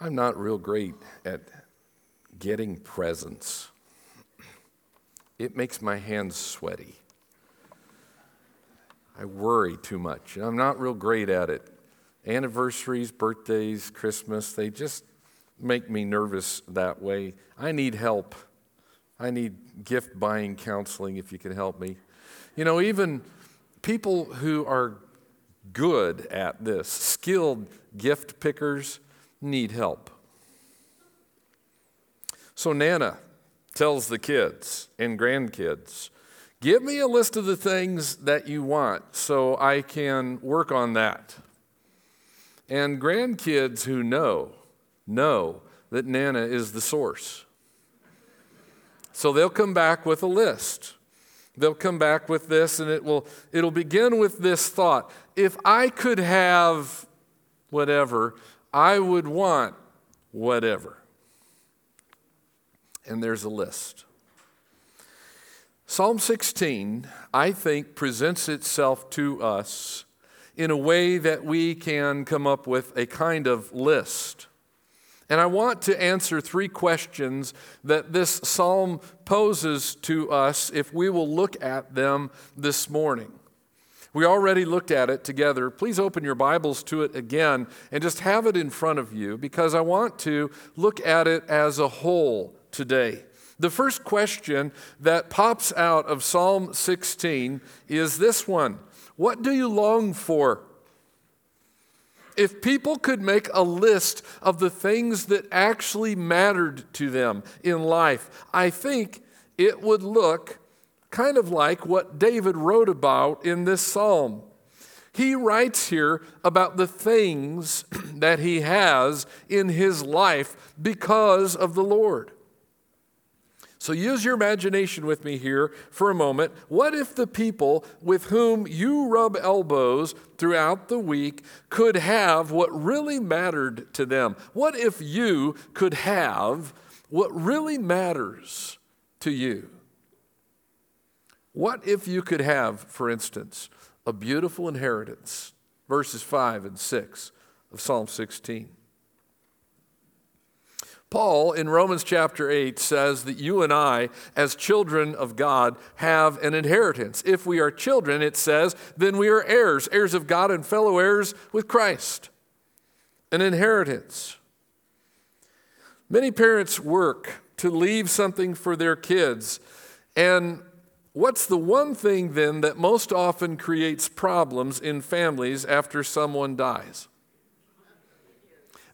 I'm not real great at getting presents. It makes my hands sweaty. I worry too much, and I'm not real great at it. Anniversaries, birthdays, Christmas, they just make me nervous that way. I need help. I need gift buying counseling if you can help me. You know, even people who are good at this, skilled gift pickers, need help. So Nana tells the kids and grandkids, give me a list of the things that you want so I can work on that. And grandkids who know that Nana is the source. So they'll come back with a list. They'll come back with this, and it'll begin with this thought. If I could have whatever, I would want whatever. And there's a list. Psalm 16, I think, presents itself to us in a way that we can come up with a kind of list. And I want to answer three questions that this psalm poses to us if we will look at them this morning. We already looked at it together. Please open your Bibles to it again and just have it in front of you, because I want to look at it as a whole today. The first question that pops out of Psalm 16 is this one. What do you long for? If people could make a list of the things that actually mattered to them in life, I think it would look kind of like what David wrote about in this psalm. He writes here about the things that he has in his life because of the Lord. So use your imagination with me here for a moment. What if the people with whom you rub elbows throughout the week could have what really mattered to them? What if you could have what really matters to you? What if you could have, for instance, a beautiful inheritance? Verses 5 and 6 of Psalm 16. Paul, in Romans chapter 8, says that you and I, as children of God, have an inheritance. If we are children, it says, then we are heirs, heirs of God and fellow heirs with Christ. An inheritance. Many parents work to leave something for their kids. And what's the one thing then that most often creates problems in families after someone dies?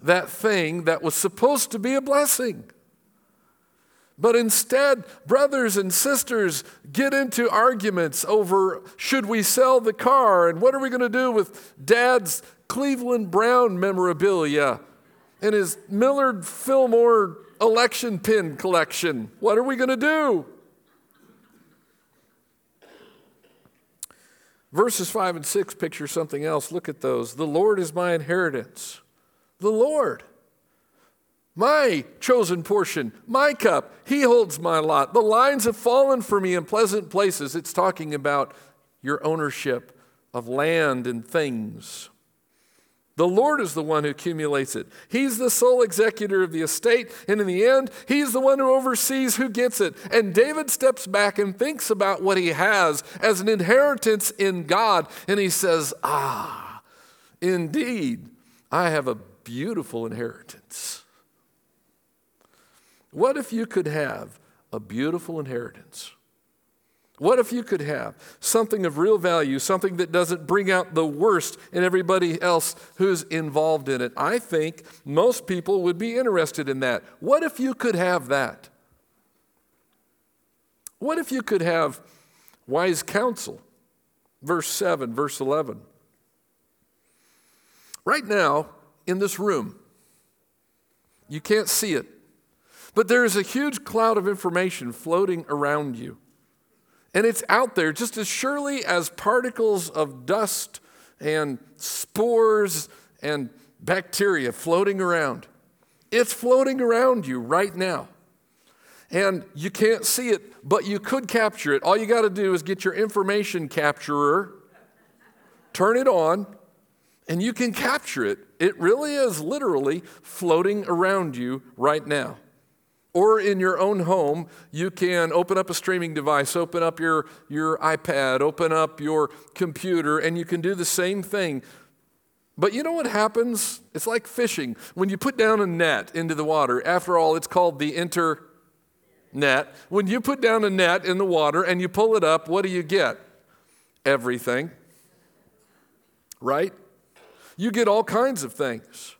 That thing that was supposed to be a blessing. But instead, brothers and sisters get into arguments over should we sell the car and what are we going to do with Dad's Cleveland Brown memorabilia and his Millard Fillmore election pin collection. What are we going to do? Verses 5 and 6 picture something else. Look at those. The Lord is my inheritance. The Lord, my chosen portion, my cup, he holds my lot. The lines have fallen for me in pleasant places. It's talking about your ownership of land and things. The Lord is the one who accumulates it. He's the sole executor of the estate, and in the end, he's the one who oversees who gets it. And David steps back and thinks about what he has as an inheritance in God, and he says, ah, indeed, I have a beautiful inheritance. What if you could have a beautiful inheritance? What if you could have something of real value, something that doesn't bring out the worst in everybody else who's involved in it? I think most people would be interested in that. What if you could have that? What if you could have wise counsel? Verse 7, verse 11. Right now, in this room, you can't see it, but there is a huge cloud of information floating around you. And it's out there just as surely as particles of dust and spores and bacteria floating around. It's floating around you right now. And you can't see it, but you could capture it. All you got to do is get your information capturer, turn it on, and you can capture it. It really is literally floating around you right now. Or in your own home, you can open up a streaming device, open up your iPad, open up your computer, and you can do the same thing. But you know what happens? It's like fishing. When you put down a net into the water, after all, it's called the internet. When you put down a net in the water and you pull it up, what do you get? Everything. Right? You get all kinds of things.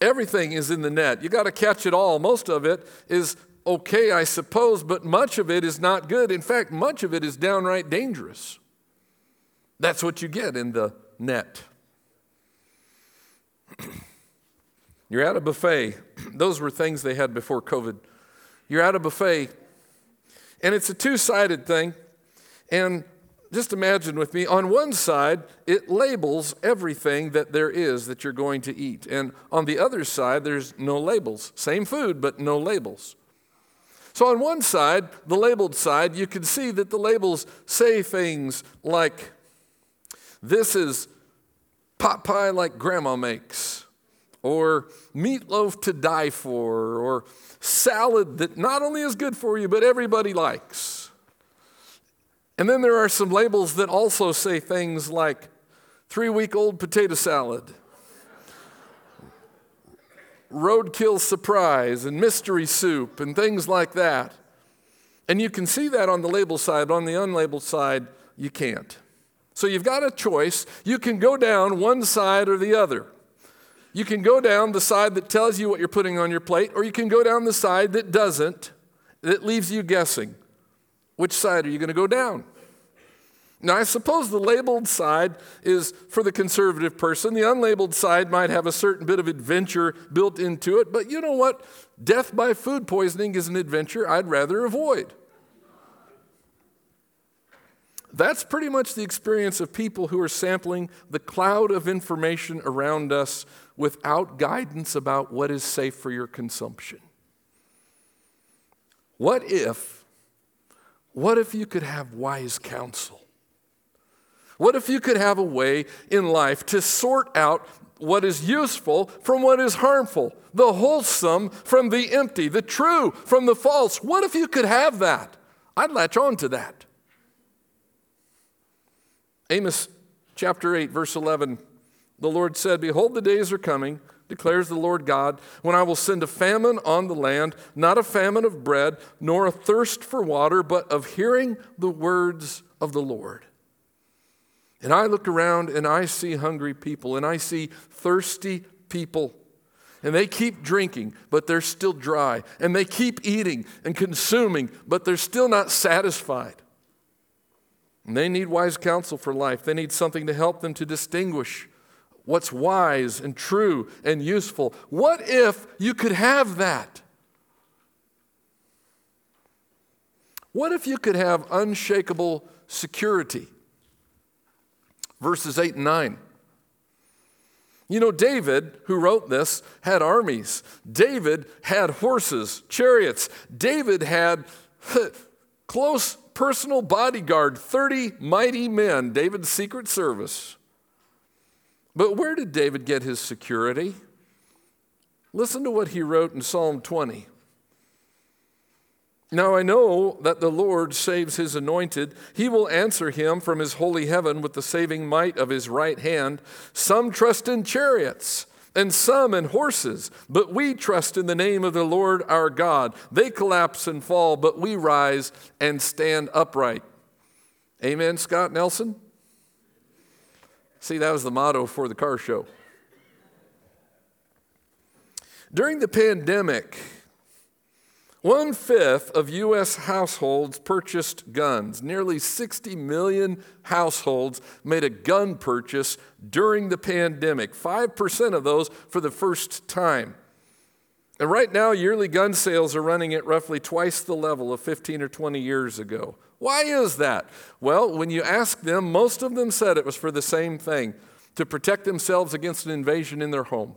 Everything is in the net. You got to catch it all. Most of it is okay, I suppose, but much of it is not good. In fact, much of it is downright dangerous. That's what you get in the net. You're at a buffet. Those were things they had before COVID. You're at a buffet, and it's a two-sided thing. And just imagine with me, on one side, it labels everything that there is that you're going to eat. And on the other side, there's no labels. Same food, but no labels. So on one side, the labeled side, you can see that the labels say things like, this is pot pie like grandma makes, or meatloaf to die for, or salad that not only is good for you, but everybody likes. And then there are some labels that also say things like three-week-old potato salad, roadkill surprise, and mystery soup, and things like that. And you can see that on the label side. On the unlabeled side, you can't. So you've got a choice. You can go down one side or the other. You can go down the side that tells you what you're putting on your plate, or you can go down the side that doesn't, that leaves you guessing. Which side are you going to go down? Now, I suppose the labeled side is for the conservative person. The unlabeled side might have a certain bit of adventure built into it, but you know what? Death by food poisoning is an adventure I'd rather avoid. That's pretty much the experience of people who are sampling the cloud of information around us without guidance about what is safe for your consumption. What if you could have wise counsel? What if you could have a way in life to sort out what is useful from what is harmful, the wholesome from the empty, the true from the false? What if you could have that? I'd latch on to that. Amos chapter 8, verse 11, the Lord said, "Behold, the days are coming, declares the Lord God, when I will send a famine on the land, not a famine of bread, nor a thirst for water, but of hearing the words of the Lord." And I look around and I see hungry people and I see thirsty people. And they keep drinking, but they're still dry. And they keep eating and consuming, but they're still not satisfied. And they need wise counsel for life. They need something to help them to distinguish what's wise and true and useful. What if you could have that? What if you could have unshakable security? Verses 8 and 9. You know, David, who wrote this, had armies. David had horses, chariots. David had close personal bodyguard, 30 mighty men, David's secret service. But where did David get his security? Listen to what he wrote in Psalm 20. "Now I know that the Lord saves his anointed. He will answer him from his holy heaven with the saving might of his right hand. Some trust in chariots and some in horses, but we trust in the name of the Lord our God. They collapse and fall, but we rise and stand upright." Amen, Scott Nelson? See, that was the motto for the car show. During the pandemic, 1/5 of U.S. households purchased guns. Nearly 60 million households made a gun purchase during the pandemic, 5% of those for the first time. And right now, yearly gun sales are running at roughly twice the level of 15 or 20 years ago. Why is that? Well, when you ask them, most of them said it was for the same thing, to protect themselves against an invasion in their home.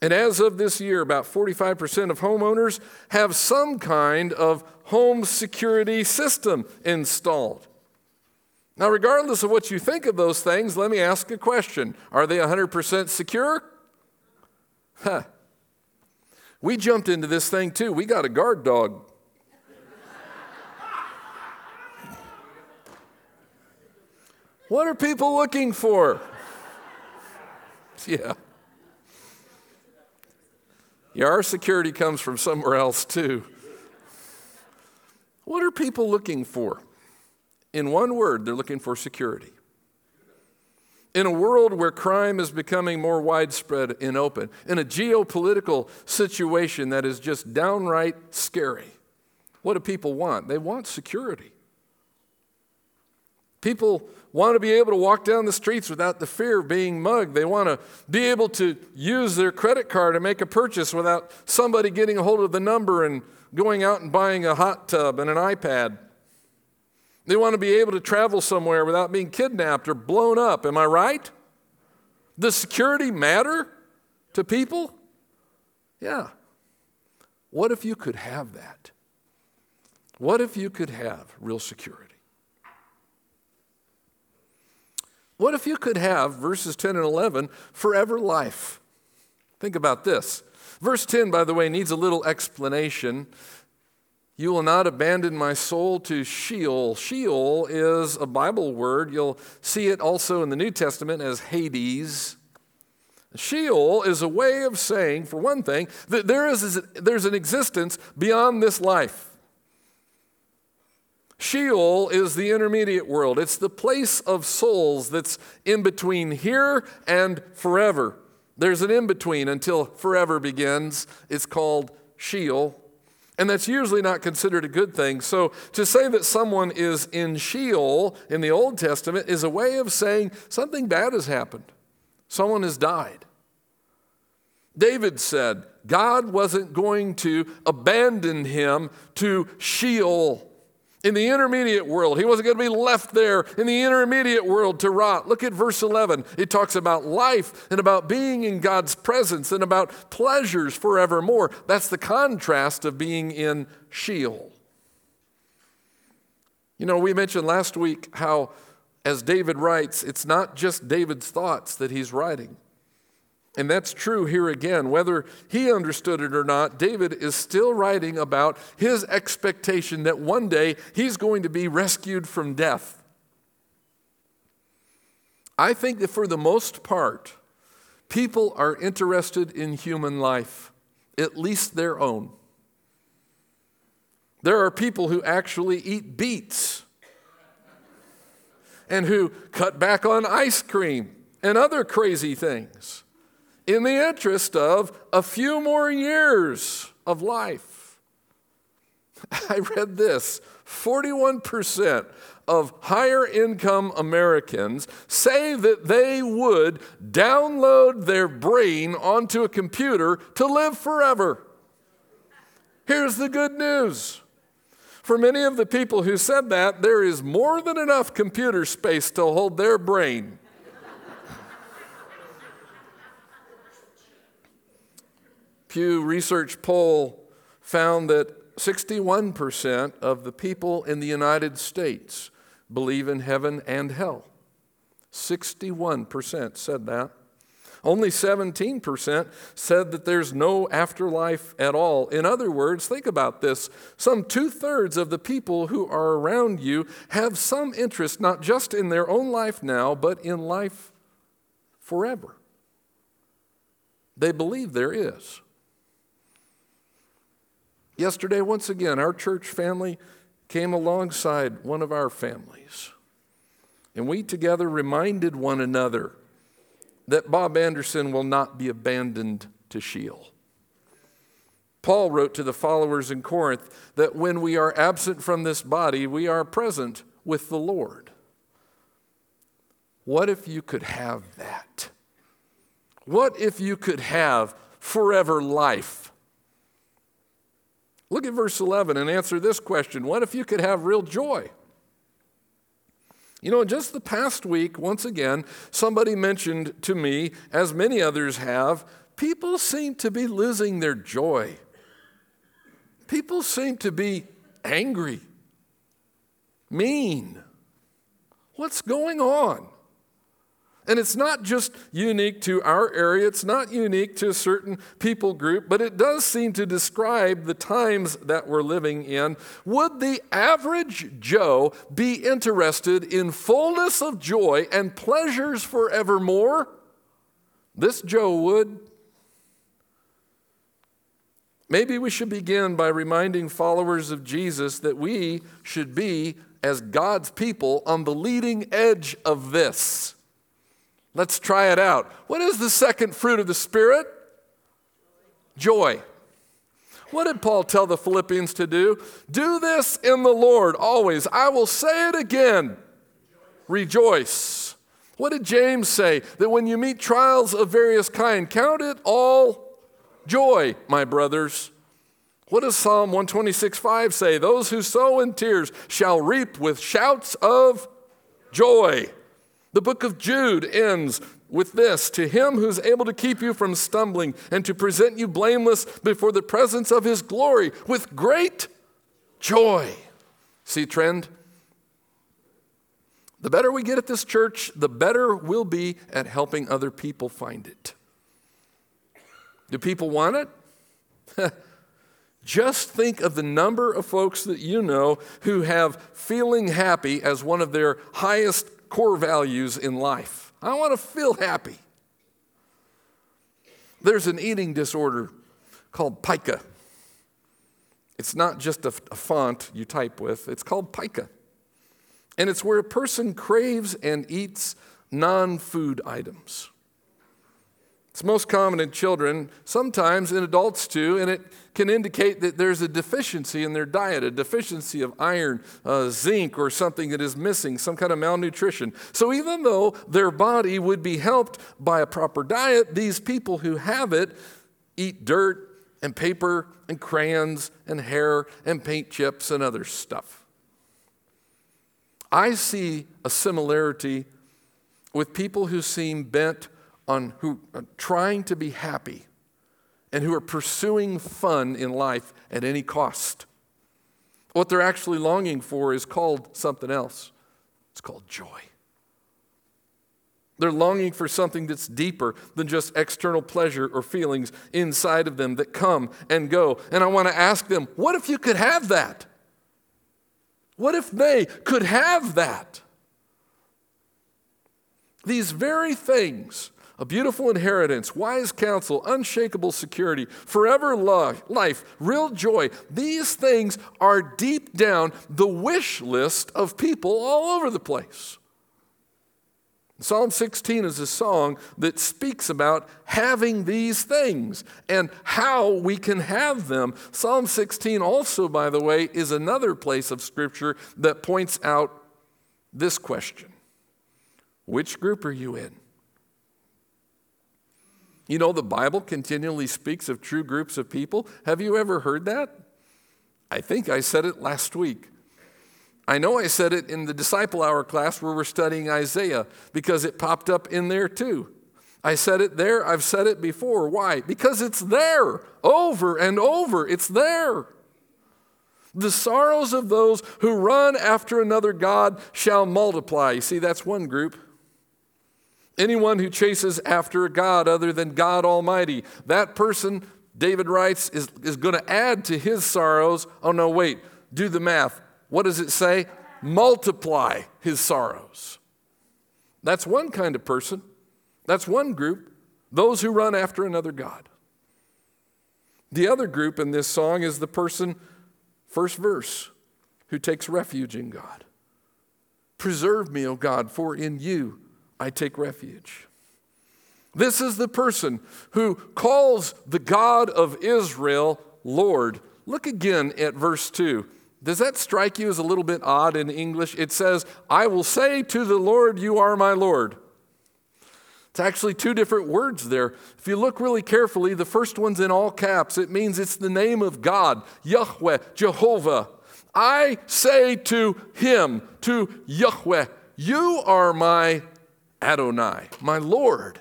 And as of this year, about 45% of homeowners have some kind of home security system installed. Now, regardless of what you think of those things, let me ask a question. Are they 100% secure? Huh. We jumped into this thing too. We got a guard dog. What are people looking for? Yeah. Yeah, our security comes from somewhere else too. What are people looking for? In one word, they're looking for security. In a world where crime is becoming more widespread and open, in a geopolitical situation that is just downright scary, what do people want? They want security. People want to be able to walk down the streets without the fear of being mugged. They want to be able to use their credit card and make a purchase without somebody getting a hold of the number and going out and buying a hot tub and an iPad. They want to be able to travel somewhere without being kidnapped or blown up. Am I right? Does security matter to people? Yeah. What if you could have that? What if you could have real security? What if you could have, verses 10 and 11, forever life? Think about this. Verse 10, by the way, needs a little explanation. You will not abandon my soul to Sheol. Sheol is a Bible word. You'll see it also in the New Testament as Hades. Sheol is a way of saying, for one thing, that there's an existence beyond this life. Sheol is the intermediate world. It's the place of souls that's in between here and forever. There's an in-between until forever begins. It's called Sheol. And that's usually not considered a good thing. So to say that someone is in Sheol in the Old Testament is a way of saying something bad has happened. Someone has died. David said God wasn't going to abandon him to Sheol. In the intermediate world, he wasn't going to be left there in the intermediate world to rot. Look at verse 11. It talks about life and about being in God's presence and about pleasures forevermore. That's the contrast of being in Sheol. You know, we mentioned last week how, as David writes, it's not just David's thoughts that he's writing. And that's true here again. Whether he understood it or not, David is still writing about his expectation that one day he's going to be rescued from death. I think that for the most part, people are interested in human life, at least their own. There are people who actually eat beets and who cut back on ice cream and other crazy things, in the interest of a few more years of life. I read this. 41% of higher income Americans say that they would download their brain onto a computer to live forever. Here's the good news. For many of the people who said that, there is more than enough computer space to hold their brain. Pew Research poll found that 61% of the people in the United States believe in heaven and hell. 61% said that. Only 17% said that there's no afterlife at all. In other words, think about this. Some 2/3 of the people who are around you have some interest not just in their own life now, but in life forever. They believe there is. Yesterday, once again, our church family came alongside one of our families. And we together reminded one another that Bob Anderson will not be abandoned to Sheol. Paul wrote to the followers in Corinth that when we are absent from this body, we are present with the Lord. What if you could have that? What if you could have forever life? Look at verse 11 and answer this question. What if you could have real joy? You know, just the past week, once again, somebody mentioned to me, as many others have, people seem to be losing their joy. People seem to be angry, mean. What's going on? And it's not just unique to our area. It's not unique to a certain people group, but it does seem to describe the times that we're living in. Would the average Joe be interested in fullness of joy and pleasures forevermore? This Joe would. Maybe we should begin by reminding followers of Jesus that we should be, as God's people, on the leading edge of this. Let's try it out. What is the second fruit of the Spirit? Joy. What did Paul tell the Philippians to do? Do this in the Lord always. I will say it again. Rejoice. What did James say? That when you meet trials of various kind, count it all joy, my brothers. What does Psalm 126:5 say? Those who sow in tears shall reap with shouts of joy. The book of Jude ends with this: to him who is able to keep you from stumbling and to present you blameless before the presence of his glory with great joy. See, trend? The better we get at this church, the better we'll be at helping other people find it. Do people want it? Just think of the number of folks that you know who have feeling happy as one of their highest core values in life. I want to feel happy. There's an eating disorder called pica. It's not just a font you type with. It's called pica. And it's where a person craves and eats non-food items. It's most common in children, sometimes in adults too, and it can indicate that there's a deficiency in their diet, a deficiency of iron, zinc, or something that is missing, some kind of malnutrition. So even though their body would be helped by a proper diet, these people who have it eat dirt and paper and crayons and hair and paint chips and other stuff. I see a similarity with people who seem bent on who are trying to be happy and who are pursuing fun in life at any cost. What they're actually longing for is called something else. It's called joy. They're longing for something that's deeper than just external pleasure or feelings inside of them that come and go. And I want to ask them, what if you could have that? What if they could have that? These very things: a beautiful inheritance, wise counsel, unshakable security, forever love, life, real joy. These things are deep down the wish list of people all over the place. Psalm 16 is a song that speaks about having these things and how we can have them. Psalm 16 also, by the way, is another place of Scripture that points out this question. Which group are you in? You know, the Bible continually speaks of true groups of people. Have you ever heard that? I think I said it last week. I know I said it in the Disciple Hour class where we're studying Isaiah, because it popped up in there too. I said it there. I've said it before. Why? Because it's there over and over. It's there. The sorrows of those who run after another God shall multiply. You see, that's one group. Anyone who chases after a God other than God Almighty, that person, David writes, is going to add to his sorrows. Oh, no, wait. Do the math. What does it say? Multiply his sorrows. That's one kind of person. That's one group. Those who run after another God. The other group in this song is the person, first verse, who takes refuge in God. Preserve me, O God, for in you I take refuge. This is the person who calls the God of Israel Lord. Look again at verse 2. Does that strike you as a little bit odd in English? It says, I will say to the Lord, you are my Lord. It's actually two different words there. If you look really carefully, the first one's in all caps. It means it's the name of God, Yahweh, Jehovah. I say to him, to Yahweh, you are my Lord. Adonai, my Lord.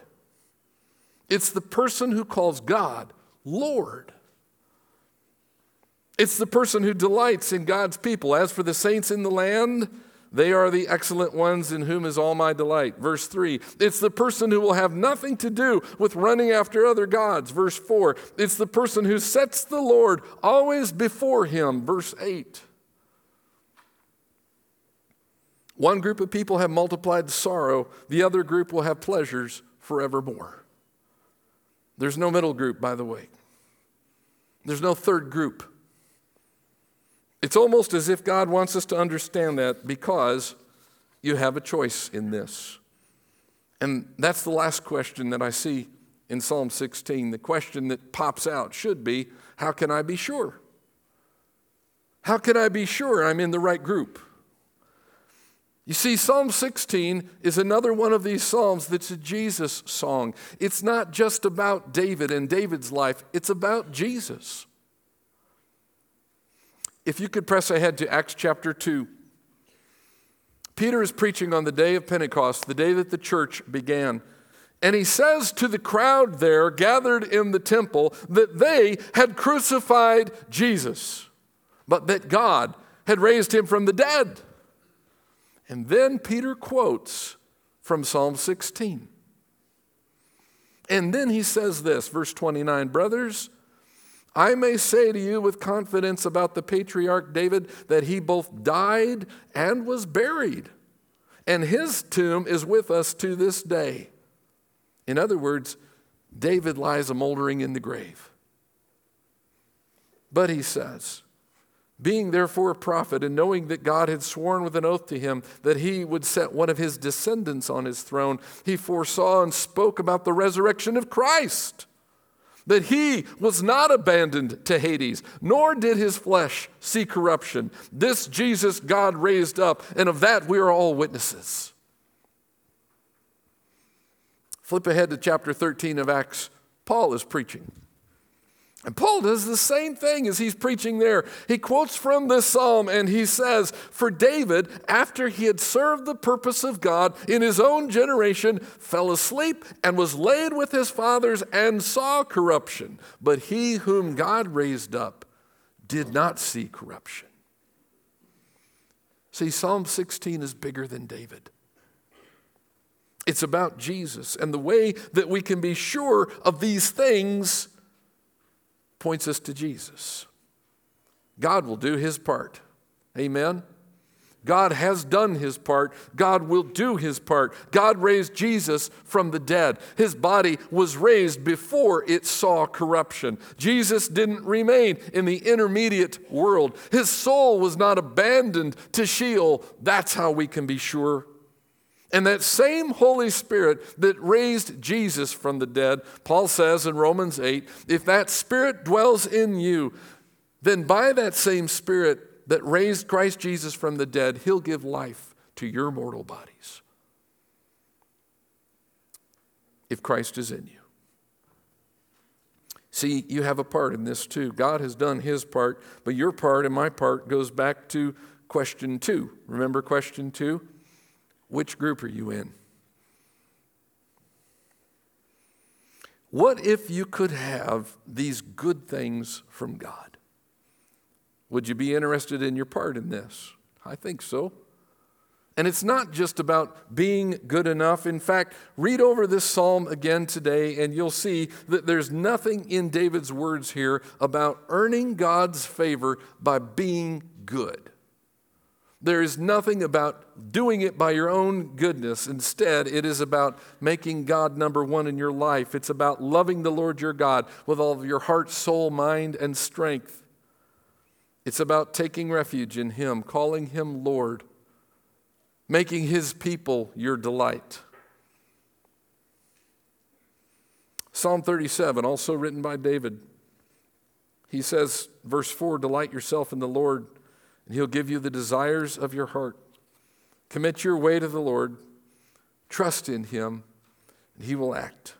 It's the person who calls God Lord. It's the person who delights in God's people. As for the saints in the land, They are the excellent ones in whom is all my delight. Verse 3, it's the person who will have nothing to do with running after other gods. Verse 4, it's the person who sets the Lord always before him. Verse 8. One group of people have multiplied sorrow. The other group will have pleasures forevermore. There's no middle group, by the way. There's no third group. It's almost as if God wants us to understand that, because you have a choice in this. And that's the last question that I see in Psalm 16. The question that pops out should be, how can I be sure? How can I be sure I'm in the right group? You see, Psalm 16 is another one of these psalms that's a Jesus song. It's not just about David and David's life. It's about Jesus. If you could press ahead to Acts chapter 2. Peter is preaching on the day of Pentecost, the day that the church began. And he says to the crowd there gathered in the temple that they had crucified Jesus, but that God had raised him from the dead. And then Peter quotes from Psalm 16. And then he says this, verse 29, brothers, I may say to you with confidence about the patriarch David that he both died and was buried, and his tomb is with us to this day. In other words, David lies a moldering in the grave. But he says, being therefore a prophet and knowing that God had sworn with an oath to him that he would set one of his descendants on his throne, he foresaw and spoke about the resurrection of Christ, that he was not abandoned to Hades, nor did his flesh see corruption. This Jesus God raised up, and of that we are all witnesses. Flip ahead to chapter 13 of Acts. Paul is preaching. And Paul does the same thing as he's preaching there. He quotes from this psalm and he says, for David, after he had served the purpose of God in his own generation, fell asleep and was laid with his fathers and saw corruption. But he whom God raised up did not see corruption. See, Psalm 16 is bigger than David. It's about Jesus, and the way that we can be sure of these things points us to Jesus. God will do his part. Amen? God has done his part. God will do his part. God raised Jesus from the dead. His body was raised before it saw corruption. Jesus didn't remain in the intermediate world. His soul was not abandoned to Sheol. That's how we can be sure. And that same Holy Spirit that raised Jesus from the dead, Paul says in Romans 8, if that Spirit dwells in you, then by that same Spirit that raised Christ Jesus from the dead, he'll give life to your mortal bodies. If Christ is in you. See, you have a part in this too. God has done his part, but your part and my part goes back to question 2. Remember question 2? Which group are you in? What if you could have these good things from God? Would you be interested in your part in this? I think so. And it's not just about being good enough. In fact, read over this psalm again today, and you'll see that there's nothing in David's words here about earning God's favor by being good. There is nothing about doing it by your own goodness. Instead, it is about making God number one in your life. It's about loving the Lord your God with all of your heart, soul, mind, and strength. It's about taking refuge in him, calling him Lord, making his people your delight. Psalm 37, also written by David. He says, verse 4, delight yourself in the Lord, and he'll give you the desires of your heart. Commit your way to the Lord. Trust in him, and he will act.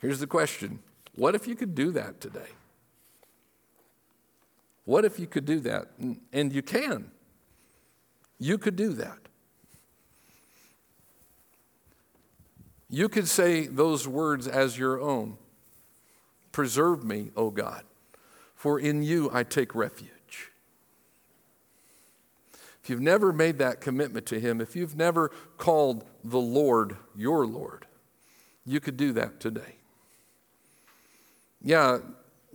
Here's the question. What if you could do that today? What if you could do that? And you can. You could do that. You could say those words as your own. Preserve me, O God, for in you I take refuge. If you've never made that commitment to Him, if you've never called the Lord your Lord, you could do that today. Yeah,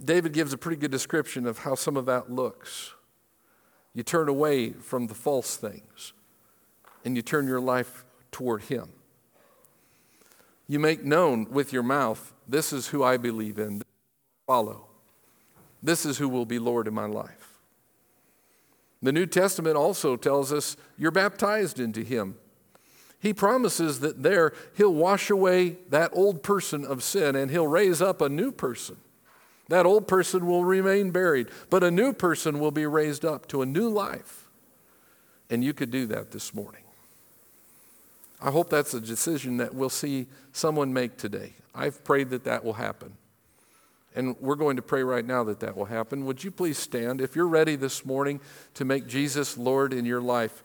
David gives a pretty good description of how some of that looks. You turn away from the false things and you turn your life toward Him. You make known with your mouth, this is who I believe in, this is who I follow. This is who will be Lord in my life. The New Testament also tells us you're baptized into Him. He promises that there He'll wash away that old person of sin and He'll raise up a new person. That old person will remain buried, but a new person will be raised up to a new life. And you could do that this morning. I hope that's a decision that we'll see someone make today. I've prayed that that will happen. And we're going to pray right now that that will happen. Would you please stand? If you're ready this morning to make Jesus Lord in your life,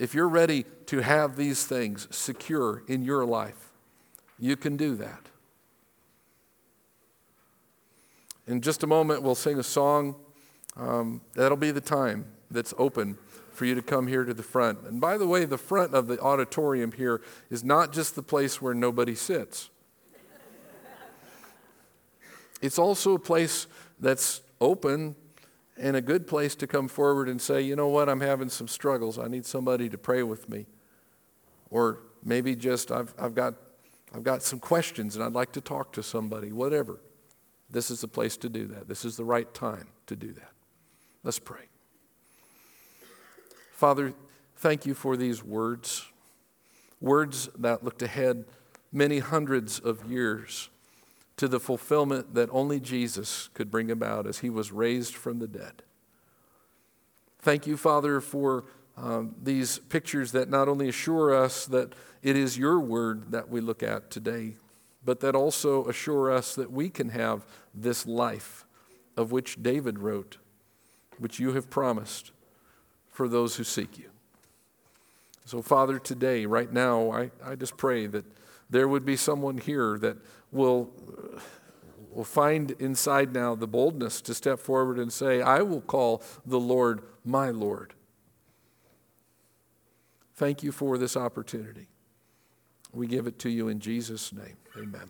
if you're ready to have these things secure in your life, you can do that. In just a moment, we'll sing a song. That'll be the time that's open for you to come here to the front. And by the way, the front of the auditorium here is not just the place where nobody sits. It's also a place that's open and a good place to come forward and say, you know what, I'm having some struggles. I need somebody to pray with me. Or maybe just I've got some questions and I'd like to talk to somebody, whatever. This is the place to do that. This is the right time to do that. Let's pray. Father, thank you for these words, words that looked ahead many hundreds of years to the fulfillment that only Jesus could bring about as He was raised from the dead. Thank you, Father, for these pictures that not only assure us that it is your word that we look at today, but that also assure us that we can have this life of which David wrote, which you have promised for those who seek you. So, Father, today, right now, I just pray that there would be someone here that will find inside now the boldness to step forward and say, I will call the Lord my Lord. Thank you for this opportunity. We give it to you in Jesus' name. Amen.